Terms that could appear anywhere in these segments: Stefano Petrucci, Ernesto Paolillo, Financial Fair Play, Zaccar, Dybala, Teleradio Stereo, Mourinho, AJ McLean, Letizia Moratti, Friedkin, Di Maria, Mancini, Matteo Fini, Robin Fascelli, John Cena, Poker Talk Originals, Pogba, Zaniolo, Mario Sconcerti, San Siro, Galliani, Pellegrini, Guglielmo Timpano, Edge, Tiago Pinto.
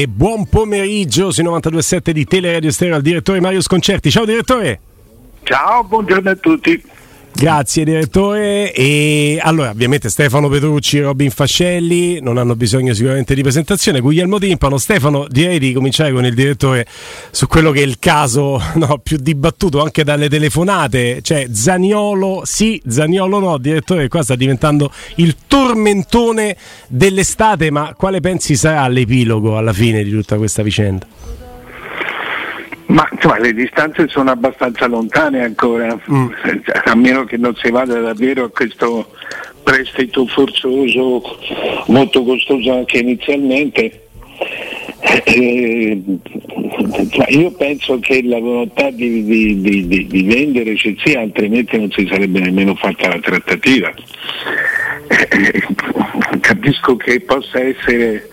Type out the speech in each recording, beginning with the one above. E buon pomeriggio sui 92.7 di Teleradio Stereo al direttore Mario Sconcerti. Ciao direttore! Ciao, buongiorno a tutti. Grazie direttore. E allora, ovviamente Stefano Petrucci, Robin Fascelli non hanno bisogno sicuramente di presentazione. Guglielmo Timpano. Stefano, direi di cominciare con il direttore su quello che è il caso più dibattuto anche dalle telefonate, cioè Zaniolo sì, Zaniolo no. Direttore, qua sta diventando il tormentone dell'estate, ma quale pensi sarà l'epilogo alla fine di tutta questa vicenda? Ma insomma, le distanze sono abbastanza lontane ancora, a meno che non si vada davvero a questo prestito forzoso, molto costoso anche inizialmente. Io penso che la volontà di vendere ci sia, altrimenti non si sarebbe nemmeno fatta la trattativa. Capisco che possa essere...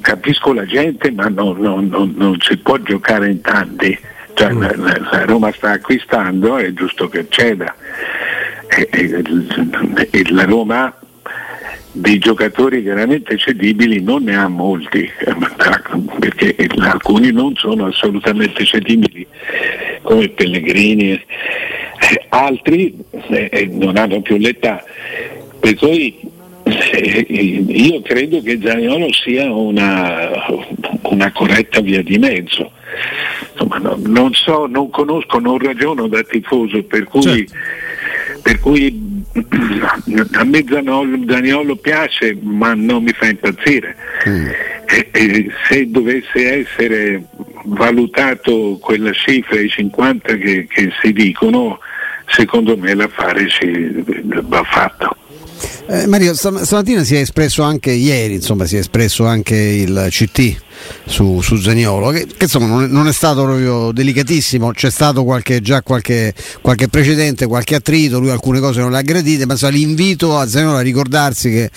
Capisco la gente, ma non si può giocare in tanti, cioè, la Roma sta acquistando, è giusto che ceda, e la Roma dei giocatori veramente cedibili non ne ha molti, perché alcuni non sono assolutamente cedibili come Pellegrini, altri non hanno più l'età, per cui io credo che Zaniolo sia una corretta via di mezzo. Insomma, non so, non conosco, non ragiono da tifoso, per cui a me Zaniolo piace, ma non mi fa impazzire. E se dovesse essere valutato quella cifra, i 50 che si dicono, secondo me l'affare va fatto. Mario, stamattina si è espresso anche ieri, si è espresso anche il CT su Zaniolo, che insomma non è stato proprio delicatissimo, c'è stato qualche precedente, qualche attrito, lui alcune cose non le ha gradite, ma l'invito a Zaniolo a ricordarsi che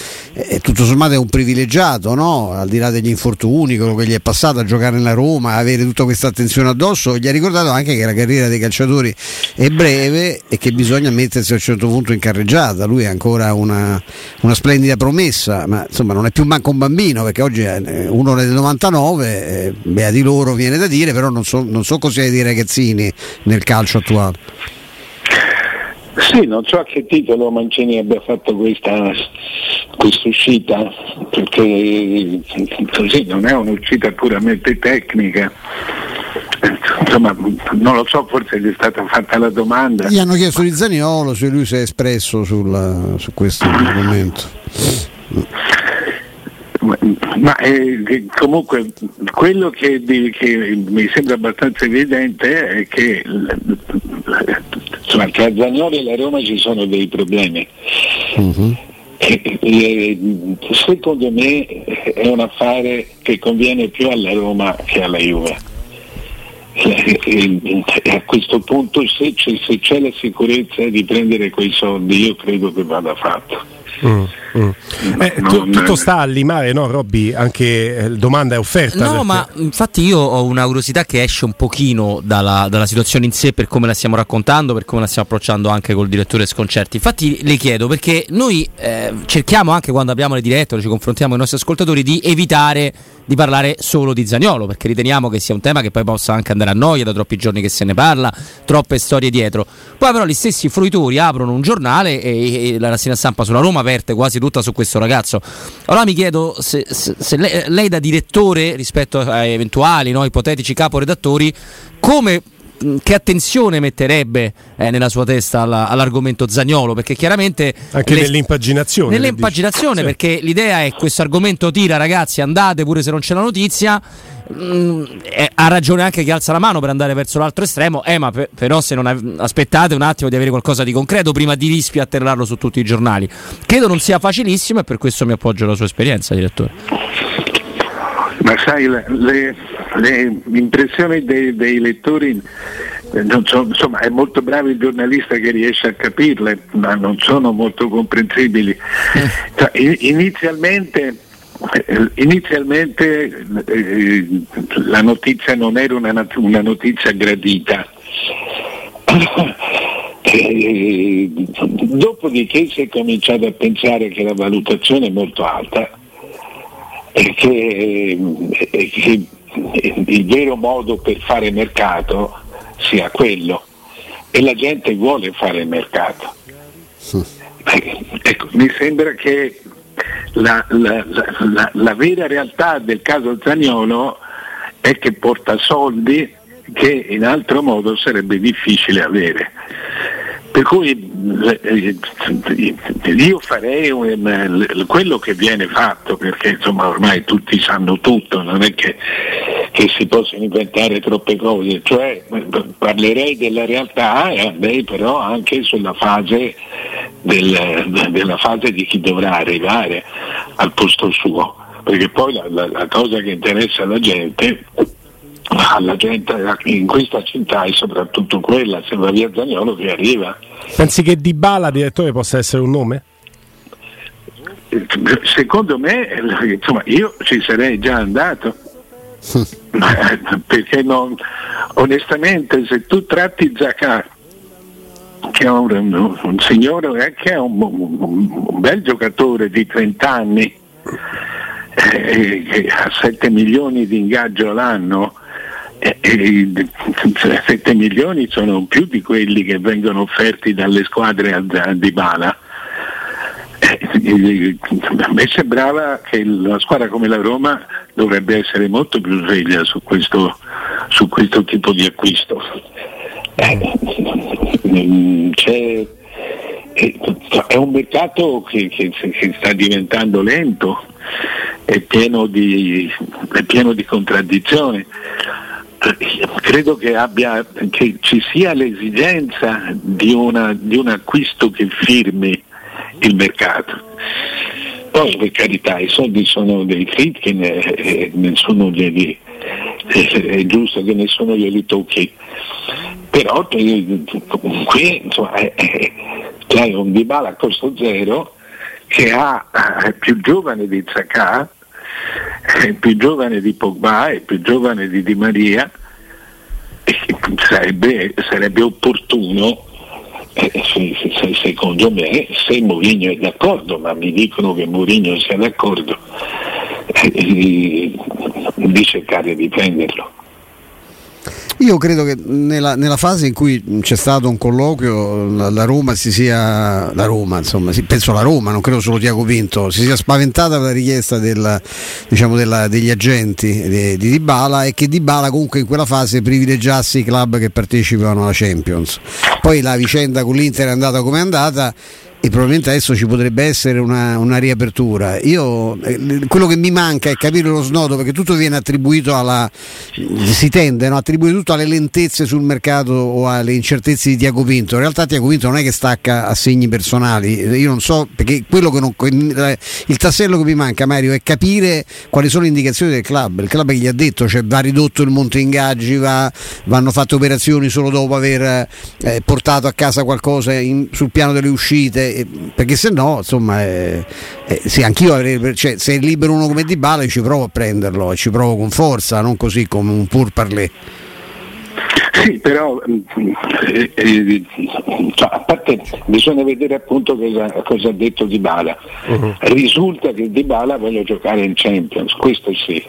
tutto sommato è un privilegiato, no? Al di là degli infortuni, quello che gli è passato, a giocare nella Roma, avere tutta questa attenzione addosso, gli ha ricordato anche che la carriera dei calciatori è breve e che bisogna mettersi a un certo punto in carreggiata. Lui è ancora una splendida promessa, ma insomma non è più manco un bambino, perché oggi è uno del 99, beh, di loro viene da dire, però non so cos'è dei ragazzini nel calcio attuale. Sì, non so a che titolo Mancini abbia fatto questa uscita, perché così non è un'uscita puramente tecnica. Insomma, non lo so, forse gli è stata fatta la domanda. Gli hanno chiesto di Zaniolo, se lui si è espresso su questo argomento. Ma comunque quello che mi sembra abbastanza evidente è che tra Zaniolo e la Roma ci sono dei problemi. Secondo me è un affare che conviene più alla Roma che alla Juve. A questo punto, se c'è la sicurezza di prendere quei soldi, io credo che vada fatto. Tutto sta a limare, no Robby? Anche domanda e offerta. No, perché... ma infatti io ho una curiosità che esce un pochino dalla situazione in sé, per come la stiamo raccontando, per come la stiamo approcciando anche col direttore Sconcerti. Infatti le chiedo, perché noi cerchiamo, anche quando abbiamo le dirette, ci confrontiamo con i nostri ascoltatori, di evitare di parlare solo di Zaniolo, perché riteniamo che sia un tema che poi possa anche andare a noia, da troppi giorni che se ne parla, troppe storie dietro. Poi però gli stessi fruitori aprono un giornale e la rassegna stampa sulla Roma aperte quasi tutta su questo ragazzo. Allora mi chiedo se lei da direttore, rispetto a eventuali ipotetici caporedattori, che attenzione metterebbe nella sua testa all'argomento Zaniolo, perché chiaramente anche nell'impaginazione, perché l'idea è: questo argomento tira, ragazzi, andate pure se non c'è la notizia. Ha ragione anche chi alza la mano per andare verso l'altro estremo, ma però se non aspettate un attimo di avere qualcosa di concreto prima di rispiattellarlo su tutti i giornali. Credo non sia facilissimo, e per questo mi appoggio alla sua esperienza, direttore. Ma sai, le impressioni dei lettori, è molto bravo il giornalista che riesce a capirle, ma non sono molto comprensibili. Inizialmente la notizia non era una notizia gradita. Dopodiché si è cominciato a pensare che la valutazione è molto alta. e che il vero modo per fare mercato sia quello, e la gente vuole fare il mercato. Ecco, mi sembra che la vera realtà del caso Zaniolo è che porta soldi che in altro modo sarebbe difficile avere, per cui io farei quello che viene fatto, perché insomma ormai tutti sanno tutto, non è che si possono inventare troppe cose, cioè parlerei della realtà e andrei però anche sulla fase della fase di chi dovrà arrivare al posto suo, perché poi la cosa che interessa alla gente in questa città è soprattutto quella, se va via Zaniolo che arriva. Pensi che Dybala, direttore, possa essere un nome? Secondo me, insomma, io ci sarei già andato. Perché non, onestamente, se tu tratti Zaccar, che è un signore, che è un bel giocatore di 30 anni, che ha 7 milioni di ingaggio l'anno, 7 milioni sono più di quelli che vengono offerti dalle squadre a Dybala. A me sembrava che una squadra come la Roma dovrebbe essere molto più sveglia su questo tipo di acquisto. È un mercato che sta diventando lento, è pieno di contraddizioni. Credo che ci sia l'esigenza di un acquisto che firmi il mercato. Poi, per carità, i soldi sono dei Friedkin e nessuno è giusto che nessuno glieli tocchi, però qui insomma c'è un Dybala a costo zero che è più giovane di Zaccar, è più giovane di Pogba, è più giovane di Di Maria, e sarebbe opportuno, secondo me, se Mourinho è d'accordo, ma mi dicono che Mourinho sia d'accordo, di cercare di prenderlo. Io credo che nella fase in cui c'è stato un colloquio la Roma, non credo solo Tiago Pinto, si sia spaventata per la richiesta degli agenti di Dybala, e che Dybala comunque in quella fase privilegiasse i club che partecipano alla Champions. Poi la vicenda con l'Inter è andata come è andata, e probabilmente adesso ci potrebbe essere una riapertura. Io quello che mi manca è capire lo snodo, perché tutto viene attribuito si tende, no? Attribuire tutto alle lentezze sul mercato o alle incertezze di Tiago Pinto. In realtà Tiago Pinto non è che stacca assegni personali. Io non so, perché il tassello che mi manca, Mario, è capire quali sono le indicazioni del club. Il club che gli ha detto, cioè, va ridotto il monte ingaggi, vanno fatte operazioni solo dopo aver portato a casa qualcosa sul piano delle uscite. Perché se no, insomma, sì, anch'io avrei, cioè, se è libero uno come Dybala ci provo a prenderlo, ci provo con forza, non così come un pur parler. Sì, però a parte bisogna vedere appunto cosa ha detto Dybala. Risulta che Dybala voglia giocare in Champions, questo sì.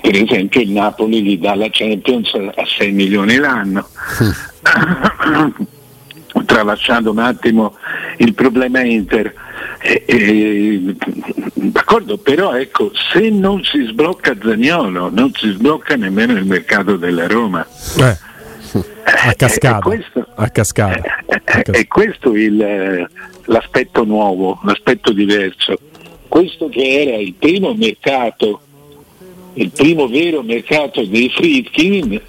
Per esempio il Napoli gli dà la Champions a 6 milioni l'anno. Tralasciando un attimo il problema Inter, d'accordo, però ecco, se non si sblocca Zaniolo non si sblocca nemmeno il mercato della Roma, a cascata. È questo l'aspetto nuovo, l'aspetto diverso, questo che era il primo vero mercato dei Friedkin,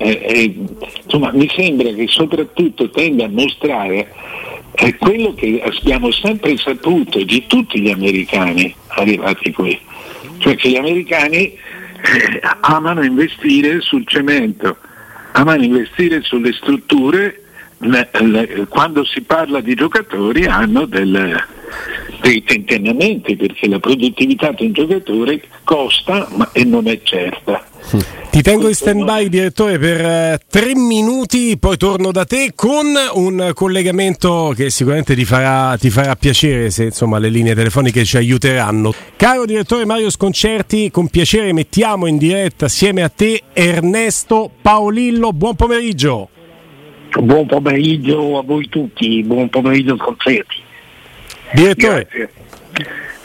insomma, mi sembra che soprattutto tenda a mostrare quello che abbiamo sempre saputo di tutti gli americani arrivati qui, cioè che gli americani amano investire sul cemento, amano investire sulle strutture, quando si parla di giocatori hanno dei tentennamenti, perché la produttività di un giocatore costa e non è certa. Ti tengo in stand-by, direttore, per 3 minuti, poi torno da te con un collegamento che sicuramente ti farà piacere, se insomma le linee telefoniche ci aiuteranno. Caro direttore Mario Sconcerti, con piacere mettiamo in diretta assieme a te Ernesto Paolillo. Buon pomeriggio. Buon pomeriggio a voi tutti, buon pomeriggio Sconcerti. Direttore. Grazie.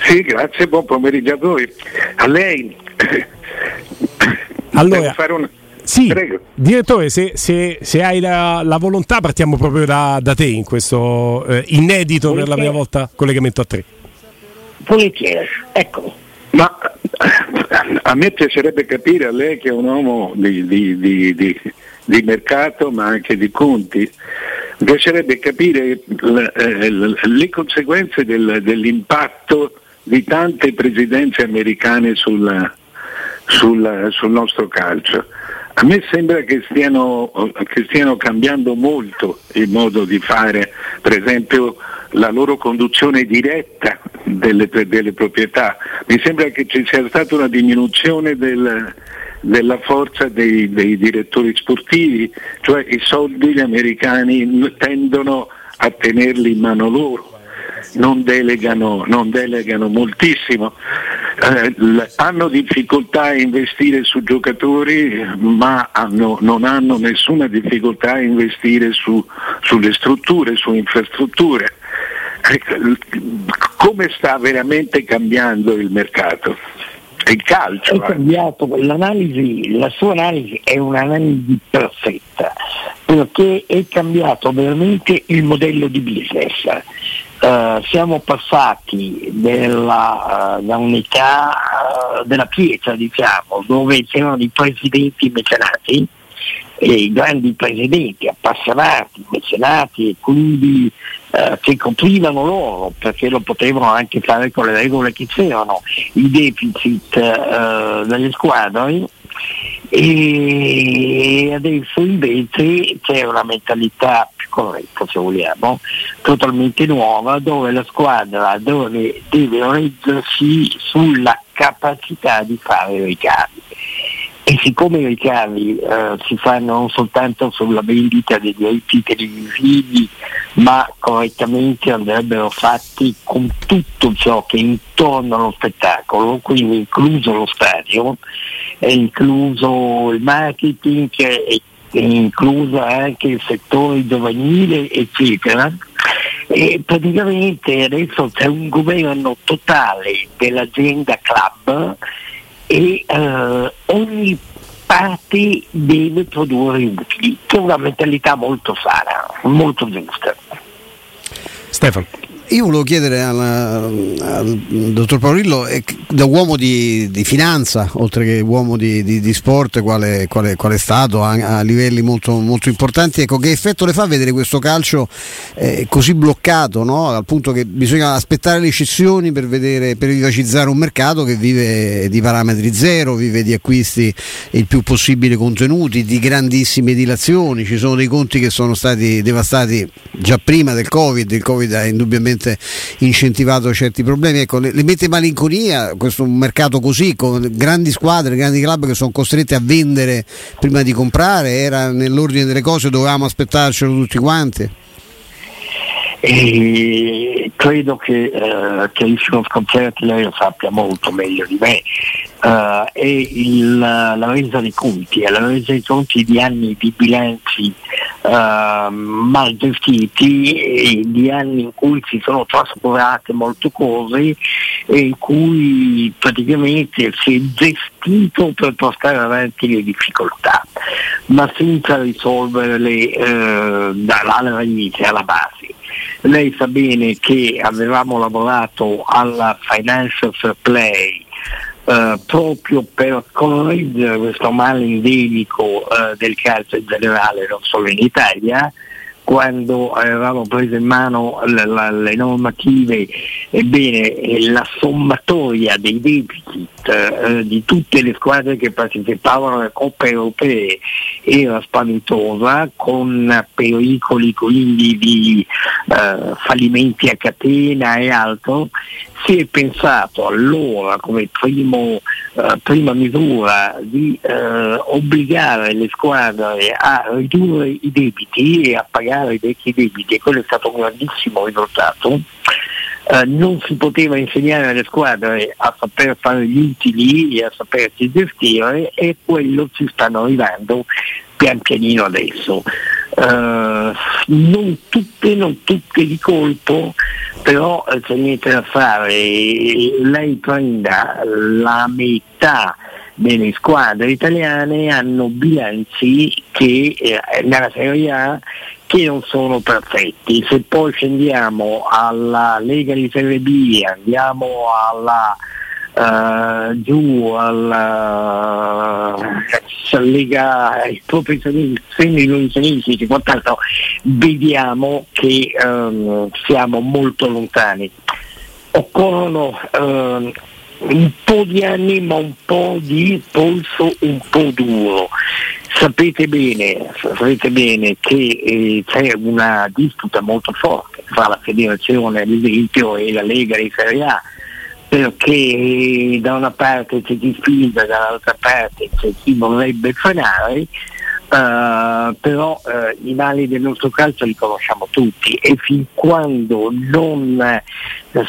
Sì, grazie, buon pomeriggio a voi. A lei. Allora, sì, prego. Direttore, se hai la volontà partiamo proprio da te in questo inedito, volentieri, per la prima volta collegamento a tre. Volentieri, ecco. Ma a me piacerebbe capire, a lei che è un uomo di mercato ma anche di conti, mi piacerebbe capire le conseguenze dell'impatto di tante presidenze americane sul nostro calcio. A me sembra che stiano cambiando molto il modo di fare, per esempio la loro conduzione diretta delle proprietà. Mi sembra che ci sia stata una diminuzione della forza dei direttori sportivi, cioè i soldi gli americani tendono a tenerli in mano loro. Non delegano moltissimo, hanno difficoltà a investire su giocatori, ma non hanno nessuna difficoltà a investire sulle strutture, su infrastrutture. Come sta veramente cambiando il mercato? Il calcio è cambiato, la sua analisi è un'analisi perfetta, perché è cambiato veramente il modello di business. Siamo passati da un'età della pietra, diciamo, dove c'erano i presidenti mecenati, i grandi presidenti appassionati, mecenati, e quindi che coprivano loro, perché lo potevano anche fare con le regole che c'erano, i deficit delle squadre, e adesso invece c'è una mentalità più corretta, se vogliamo, totalmente nuova, dove la squadra deve reggersi sulla capacità di fare i ricavi. E siccome i ricavi si fanno non soltanto sulla vendita dei diritti televisivi, ma correttamente andrebbero fatti con tutto ciò che intorno allo spettacolo, quindi incluso lo stadio, è incluso il marketing, è incluso anche il settore giovanile, eccetera. E praticamente adesso c'è un governo totale dell'azienda club, e ogni parte deve produrre utili, che è una mentalità molto sana, molto giusta. Stefano. Io volevo chiedere al dottor Paolillo, da uomo di finanza, oltre che uomo di sport, qual è stato a livelli molto, molto importanti, ecco, che effetto le fa vedere questo calcio così bloccato, no? Al punto che bisogna aspettare le cessioni per vivacizzare un mercato che vive di parametri zero, vive di acquisti il più possibile contenuti, di grandissime dilazioni. Ci sono dei conti che sono stati devastati già prima del Covid, il Covid ha indubbiamente incentivato certi problemi, ecco, le mette malinconia questo mercato così, con grandi squadre, grandi club che sono costrette a vendere prima di comprare. Era nell'ordine delle cose, dovevamo aspettarcelo tutti quanti. E credo che il signor Sconcerti lei lo sappia molto meglio di me, è la resa dei conti, è la resa dei conti di anni di bilanci mal gestiti, e di anni in cui si sono trascurate molte cose e in cui praticamente si è gestito per portare avanti le difficoltà, ma senza risolverle dalla radice, alla base. Lei sa bene che avevamo lavorato alla Financial Fair Play proprio per correggere questo male endemico del calcio in generale, non solo in Italia, quando avevamo preso in mano le normative, ebbene la sommatoria dei deficit di tutte le squadre che partecipavano alle coppe europee era spaventosa, con pericoli quindi di fallimenti a catena e altro. Si è pensato allora come prima misura di obbligare le squadre a ridurre i debiti e a pagare i vecchi debiti, e quello è stato un grandissimo risultato. Non si poteva insegnare alle squadre a saper fare gli utili e a sapersi gestire, e quello ci stanno arrivando pian pianino adesso. Non tutte di colpo, però c'è niente da fare. Lei prenda la metà delle squadre italiane, hanno bilanci che nella Serie A che non sono perfetti. Se poi scendiamo alla Lega di Serie B, andiamo alla giù alla Lega ai professionisti, quant'altro, vediamo che siamo molto lontani. Occorrono un po' di anima, un po' di polso, un po' duro. Sapete bene che c'è una disputa molto forte fra la federazione, ad esempio, e la Lega di Serie A, perché da una parte c'è chi sfida, dall'altra parte c'è chi vorrebbe frenare. Però i mali del nostro calcio li conosciamo tutti, e fin quando non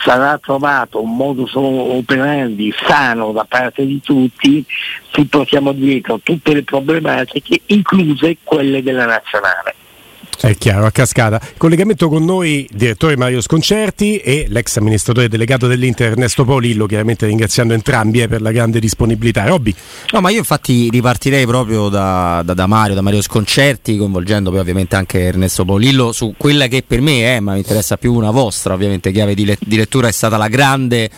sarà trovato un modus operandi sano da parte di tutti, ci portiamo dietro tutte le problematiche, incluse quelle della nazionale. È chiaro, a cascata. Collegamento con noi direttore Mario Sconcerti e l'ex amministratore delegato dell'Inter Ernesto Paolillo, chiaramente ringraziando entrambi per la grande disponibilità. Robby? No, ma io infatti ripartirei proprio da Mario Sconcerti, coinvolgendo poi ovviamente anche Ernesto Paolillo su quella che per me è, ma mi interessa più una vostra ovviamente chiave di lettura, è stata la grande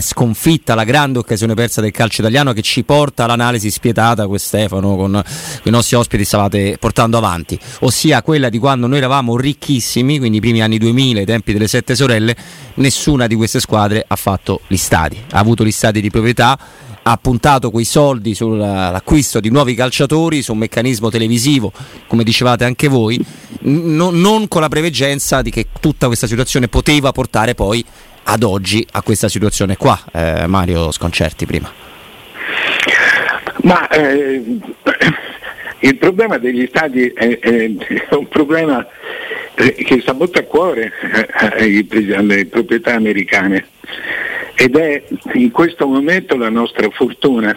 sconfitta, la grande occasione persa del calcio italiano, che ci porta all'analisi spietata che Stefano con i nostri ospiti stavate portando avanti, ossia quella di quando noi eravamo ricchissimi, quindi i primi anni 2000, i tempi delle Sette Sorelle. Nessuna di queste squadre ha fatto gli stadi, ha avuto gli stadi di proprietà, ha puntato quei soldi sull'acquisto di nuovi calciatori, su un meccanismo televisivo, come dicevate anche voi, non con la preveggenza di che tutta questa situazione poteva portare poi ad oggi a questa situazione qua. Mario Sconcerti prima. Ma il problema degli stadi è un problema che sta molto a cuore alle proprietà americane, ed è in questo momento la nostra fortuna.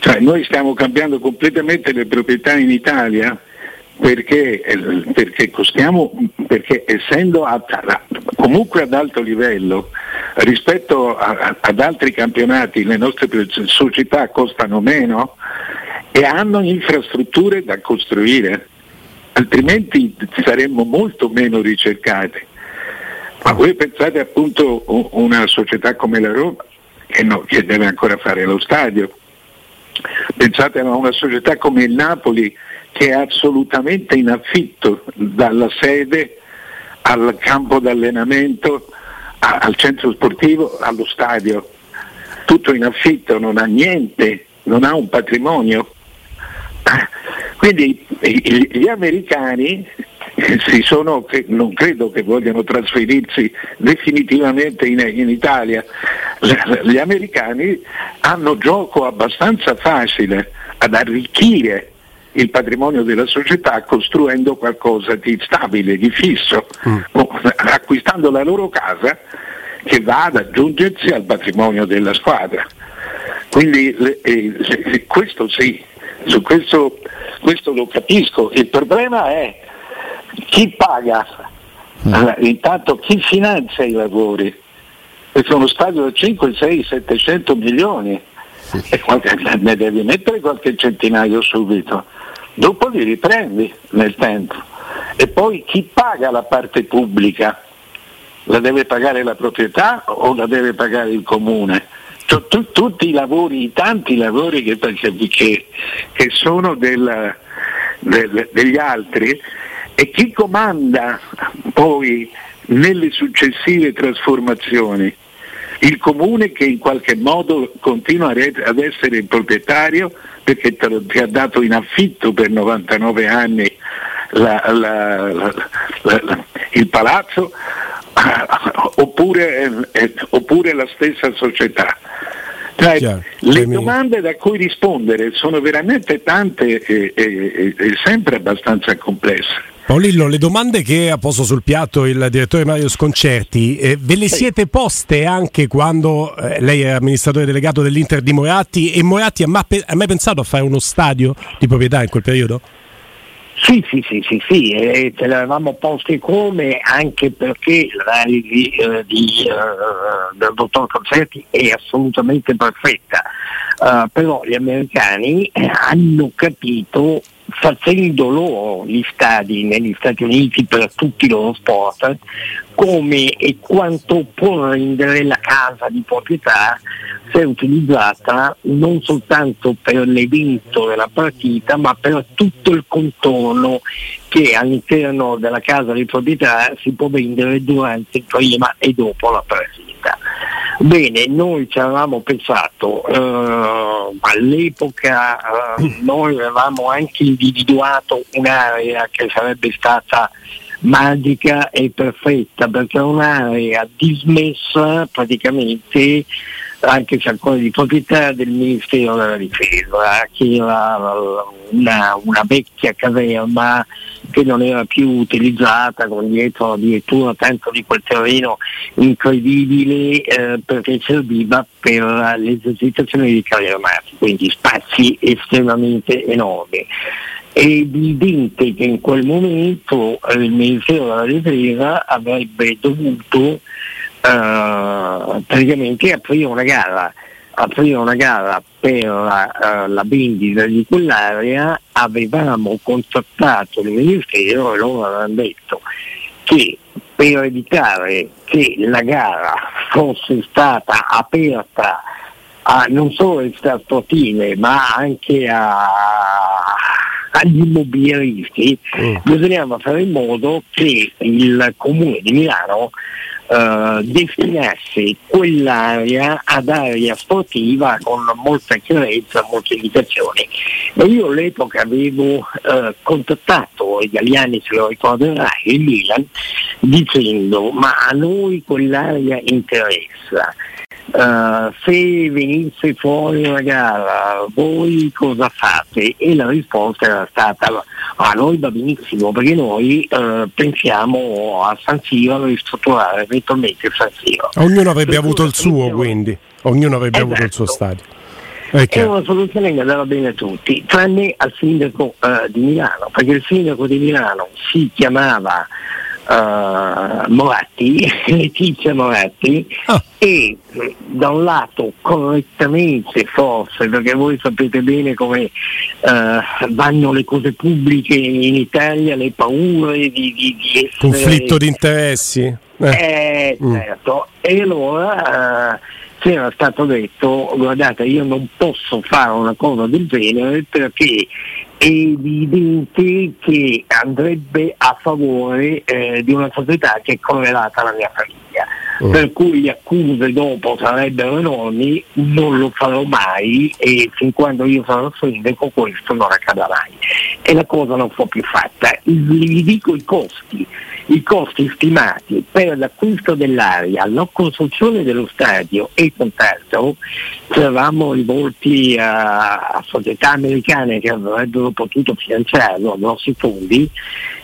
Cioè, noi stiamo cambiando completamente le proprietà in Italia perché costiamo, perché essendo comunque ad alto livello rispetto ad altri campionati, le nostre società costano meno e hanno infrastrutture da costruire, altrimenti saremmo molto meno ricercati. Ma voi pensate appunto una società come la Roma che deve ancora fare lo stadio, pensate a una società come il Napoli che è assolutamente in affitto, dalla sede al campo d'allenamento, al centro sportivo, allo stadio, tutto in affitto, non ha niente, non ha un patrimonio. Quindi gli americani non credo che vogliano trasferirsi definitivamente in Italia. Gli americani hanno gioco abbastanza facile ad arricchire il patrimonio della società costruendo qualcosa di stabile, di fisso, acquistando la loro casa che va ad aggiungersi al patrimonio della squadra. Quindi questo sì, su questo lo capisco. Il problema è chi paga, intanto chi finanzia i lavori, e sono stati da 5, 6, 700 milioni. E ne devi mettere qualche centinaio subito, dopo li riprendi nel tempo. E poi chi paga la parte pubblica? La deve pagare la proprietà o la deve pagare il comune? Cioè, tutti i lavori, i tanti lavori che sono degli altri, e chi comanda poi nelle successive trasformazioni? Il comune, che in qualche modo continua ad essere il proprietario, perché ti ha dato in affitto per 99 anni il palazzo, oppure la stessa società. Le domande da cui rispondere sono veramente tante e sempre abbastanza complesse. Paolillo, le domande che ha posto sul piatto il direttore Mario Sconcerti, ve le siete poste anche quando lei è amministratore delegato dell'Inter di Moratti, e Moratti ha mai pensato a fare uno stadio di proprietà in quel periodo? Sì, ce l'avevamo poste, come anche perché l'analisi del dottor Sconcerti è assolutamente perfetta, però gli americani hanno capito, facendo loro gli stadi negli Stati Uniti per tutti i loro sport, come e quanto può rendere la casa di proprietà se utilizzata non soltanto per l'evento della partita, ma per tutto il contorno che all'interno della casa di proprietà si può vendere durante, prima e dopo la partita. Bene, noi ci avevamo pensato, all'epoca noi avevamo anche individuato un'area che sarebbe stata magica e perfetta, perché è un'area dismessa praticamente, anche se ancora di proprietà del Ministero della Difesa, che era una vecchia caserma che non era più utilizzata, con dietro addirittura tanto di quel terreno incredibile, perché serviva per le esercitazioni di carri armati, quindi spazi estremamente enormi. È evidente che in quel momento il Ministero della Difesa avrebbe dovuto praticamente aprire una gara per la vendita di quell'area. Avevamo contattato il Ministero e loro avevano detto che, per evitare che la gara fosse stata aperta a non solo le città sportive ma anche agli immobiliaristi, bisognava fare in modo che il Comune di Milano destinasse quell'area ad area sportiva con molta chiarezza, molte indicazioni. E io all'epoca avevo contattato i Galliani, se lo ricorderai, il Milan, dicendo: ma a noi quell'area interessa, se venisse fuori una gara voi cosa fate? E la risposta era stata: a noi va benissimo, perché noi pensiamo a San Siro, a ristrutturare eventualmente San Siro. Ognuno avrebbe avuto il suo, quindi ognuno avrebbe avuto il suo stadio. È una soluzione che andava bene a tutti, tranne al sindaco di Milano, perché il sindaco di Milano si chiamava Moratti, Letizia Moratti, e da un lato correttamente, forse, perché voi sapete bene come vanno le cose pubbliche in Italia, le paure di essere... conflitto di interessi, certo. E allora c'era stato detto: guardate, io non posso fare una cosa del genere, perché è evidente che andrebbe a favore di una società che è correlata alla mia famiglia, per cui le accuse dopo sarebbero enormi. Non lo farò mai, e fin quando io sarò sindaco questo non accadrà mai, e la cosa non fu più fatta. Vi dico i costi stimati per l'acquisto dell'area, la costruzione dello stadio e quant'altro. Ci eravamo rivolti a società americane che avrebbero potuto finanziarlo a grossi fondi.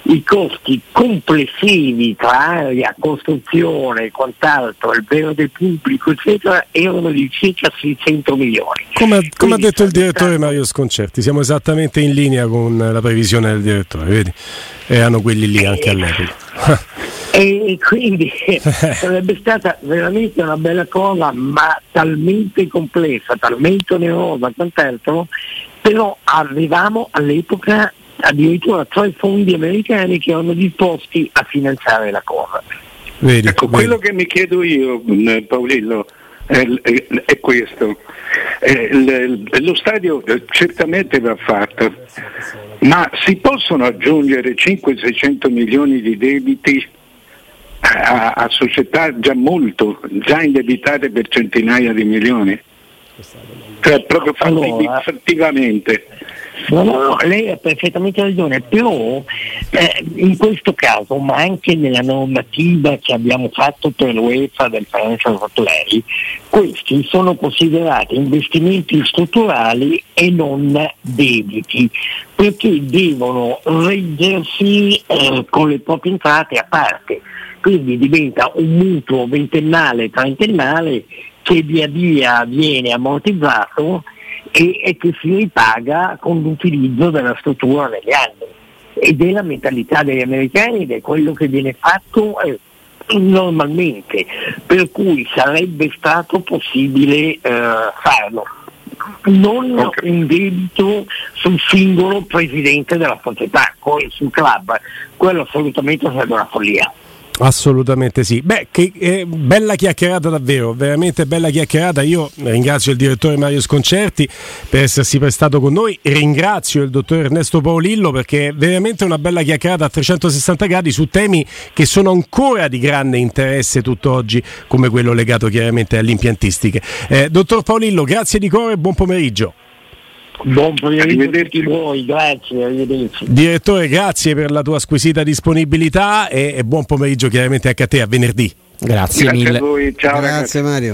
I costi complessivi tra area, costruzione e quant'altro, il vero del pubblico eccetera, erano di circa 600 milioni. Come ha detto il direttore Mario Sconcerti, siamo esattamente in linea con la previsione del direttore, vedi? Erano quelli lì anche all'epoca. E quindi sarebbe stata veramente una bella cosa, ma talmente complessa, talmente onerosa, quant'altro. Però avevamo all'epoca addirittura 3 fondi americani che erano disposti a finanziare la cosa. Vedi, ecco, vedi. Quello che mi chiedo io, Paolillo, è questo: lo stadio certamente va fatto, Ma si possono aggiungere 5-600 milioni di debiti a società già molto, già indebitate per centinaia di milioni? Cioè proprio fattivamente. No, lei ha perfettamente ragione, però in questo caso, ma anche nella normativa che abbiamo fatto per l'UEFA del Financial Fair Play, questi sono considerati investimenti strutturali e non debiti, perché devono reggersi con le proprie entrate a parte, quindi diventa un mutuo ventennale, trentennale che via via viene ammortizzato e che si ripaga con l'utilizzo della struttura negli anni, ed è la mentalità degli americani ed è quello che viene fatto normalmente, per cui sarebbe stato possibile farlo, non un debito sul singolo presidente della società, sul club, quello assolutamente sarebbe una follia. Assolutamente sì. Beh, bella chiacchierata davvero, veramente bella chiacchierata. Io ringrazio il direttore Mario Sconcerti per essersi prestato con noi, ringrazio il dottor Ernesto Paolillo perché è veramente una bella chiacchierata a 360 gradi su temi che sono ancora di grande interesse tutt'oggi, come quello legato chiaramente alle impiantistiche. Dottor Paolillo, grazie di cuore e buon pomeriggio. Buon pomeriggio a tutti voi, grazie, arrivederci. Direttore, grazie per la tua squisita disponibilità e buon pomeriggio chiaramente anche a te, a venerdì. Grazie mille. A voi, ciao. Grazie ragazzi. Mario.